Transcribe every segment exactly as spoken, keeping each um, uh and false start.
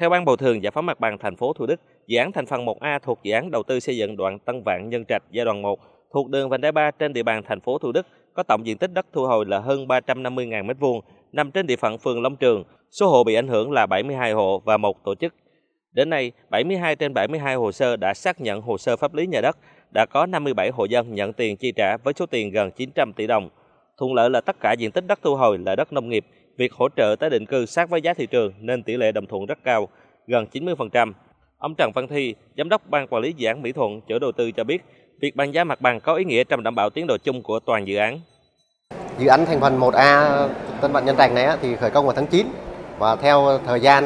Theo Ban Bồi thường Giải phóng mặt bằng thành phố Thủ Đức, dự án thành phần một A thuộc dự án đầu tư xây dựng đoạn Tân Vạn Nhân Trạch giai đoạn một thuộc đường Vành đai ba trên địa bàn thành phố Thủ Đức có tổng diện tích đất thu hồi là hơn ba trăm năm mươi nghìn mét vuông, nằm trên địa phận phường Long Trường. Số hộ bị ảnh hưởng là bảy mươi hai hộ và một tổ chức. Đến nay, bảy mươi hai trên bảy mươi hai hồ sơ đã xác nhận hồ sơ pháp lý nhà đất, đã có năm mươi bảy hộ dân nhận tiền chi trả với số tiền gần chín trăm tỷ đồng. Thuận lợi là tất cả diện tích đất thu hồi là đất nông nghiệp, việc hỗ trợ tái định cư sát với giá thị trường nên tỷ lệ đồng thuận rất cao, gần chín mươi phần trăm. Ông Trần Văn Thi, Giám đốc Ban Quản lý Dự án Mỹ Thuận, chủ đầu tư cho biết, việc bàn giá mặt bằng có ý nghĩa trong đảm bảo tiến độ chung của toàn dự án. Dự án thành phần một A Tân Vạn Nhân Trạch này thì khởi công vào tháng chín và theo thời gian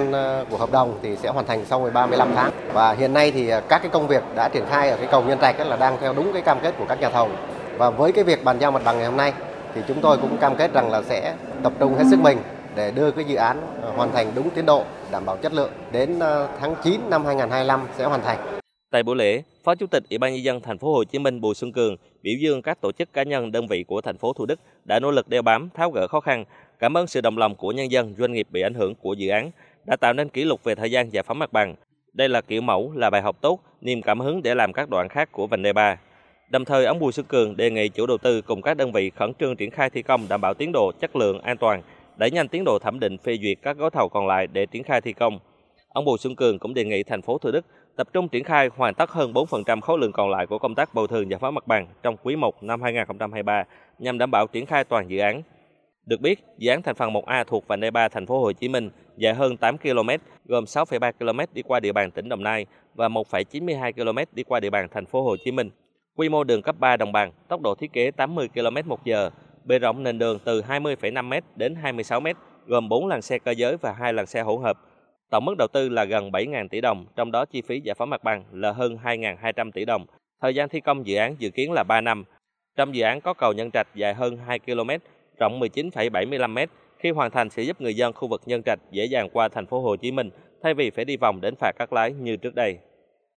của hợp đồng thì sẽ hoàn thành sau mười ba đến mười lăm tháng. Và hiện nay thì các cái công việc đã triển khai ở cái cầu Nhân Trạch là đang theo đúng cái cam kết của các nhà thầu. Và với cái việc bàn giao mặt bằng ngày hôm nay thì chúng tôi cũng cam kết rằng là sẽ tập trung hết sức mình để đưa cái dự án hoàn thành đúng tiến độ, đảm bảo chất lượng, đến tháng chín năm hai nghìn không trăm hai mươi lăm sẽ hoàn thành. Tại buổi lễ, Phó Chủ tịch Ủy ban Nhân dân Thành phố Hồ Chí Minh Bùi Xuân Cường biểu dương các tổ chức, cá nhân, đơn vị của thành phố Thủ Đức đã nỗ lực đeo bám, tháo gỡ khó khăn, cảm ơn sự đồng lòng của nhân dân, doanh nghiệp bị ảnh hưởng của dự án đã tạo nên kỷ lục về thời gian giải phóng mặt bằng. Đây là kiểu mẫu, là bài học tốt, niềm cảm hứng để làm các đoạn khác của vành đai ba. Đồng thời, ông Bùi Xuân Cường đề nghị chủ đầu tư cùng các đơn vị khẩn trương triển khai thi công đảm bảo tiến độ, chất lượng, an toàn, đẩy nhanh tiến độ thẩm định, phê duyệt các gói thầu còn lại để triển khai thi công. Ông Bùi Xuân Cường cũng đề nghị thành phố Thủ Đức tập trung triển khai hoàn tất hơn bốn phần trăm khối lượng còn lại của công tác bồi thường giải phóng mặt bằng trong quý một năm hai nghìn không trăm hai mươi ba nhằm đảm bảo triển khai toàn dự án. Được biết, dự án thành phần một A thuộc vành đai ba thành phố Hồ Chí Minh dài hơn tám ki lô mét, gồm sáu phẩy ba ki lô mét đi qua địa bàn tỉnh Đồng Nai và một phẩy chín mươi hai ki lô mét đi qua địa bàn thành phố Hồ Chí Minh. Quy mô đường cấp ba đồng bằng, tốc độ thiết kế tám mươi ki lô mét một giờ, bề rộng nền đường từ hai mươi phẩy năm mét đến hai mươi sáu mét, gồm bốn làn xe cơ giới và hai làn xe hỗn hợp. Tổng mức đầu tư là gần bảy nghìn tỷ đồng, trong đó chi phí giải phóng mặt bằng là hơn hai nghìn hai trăm tỷ đồng. Thời gian thi công dự án dự kiến là ba năm. Trong dự án có cầu Nhân Trạch dài hơn hai ki lô mét, rộng mười chín phẩy bảy mươi lăm mét. Khi hoàn thành sẽ giúp người dân khu vực Nhân Trạch dễ dàng qua thành phố Hồ Chí Minh thay vì phải đi vòng đến phà Cát Lái như trước đây.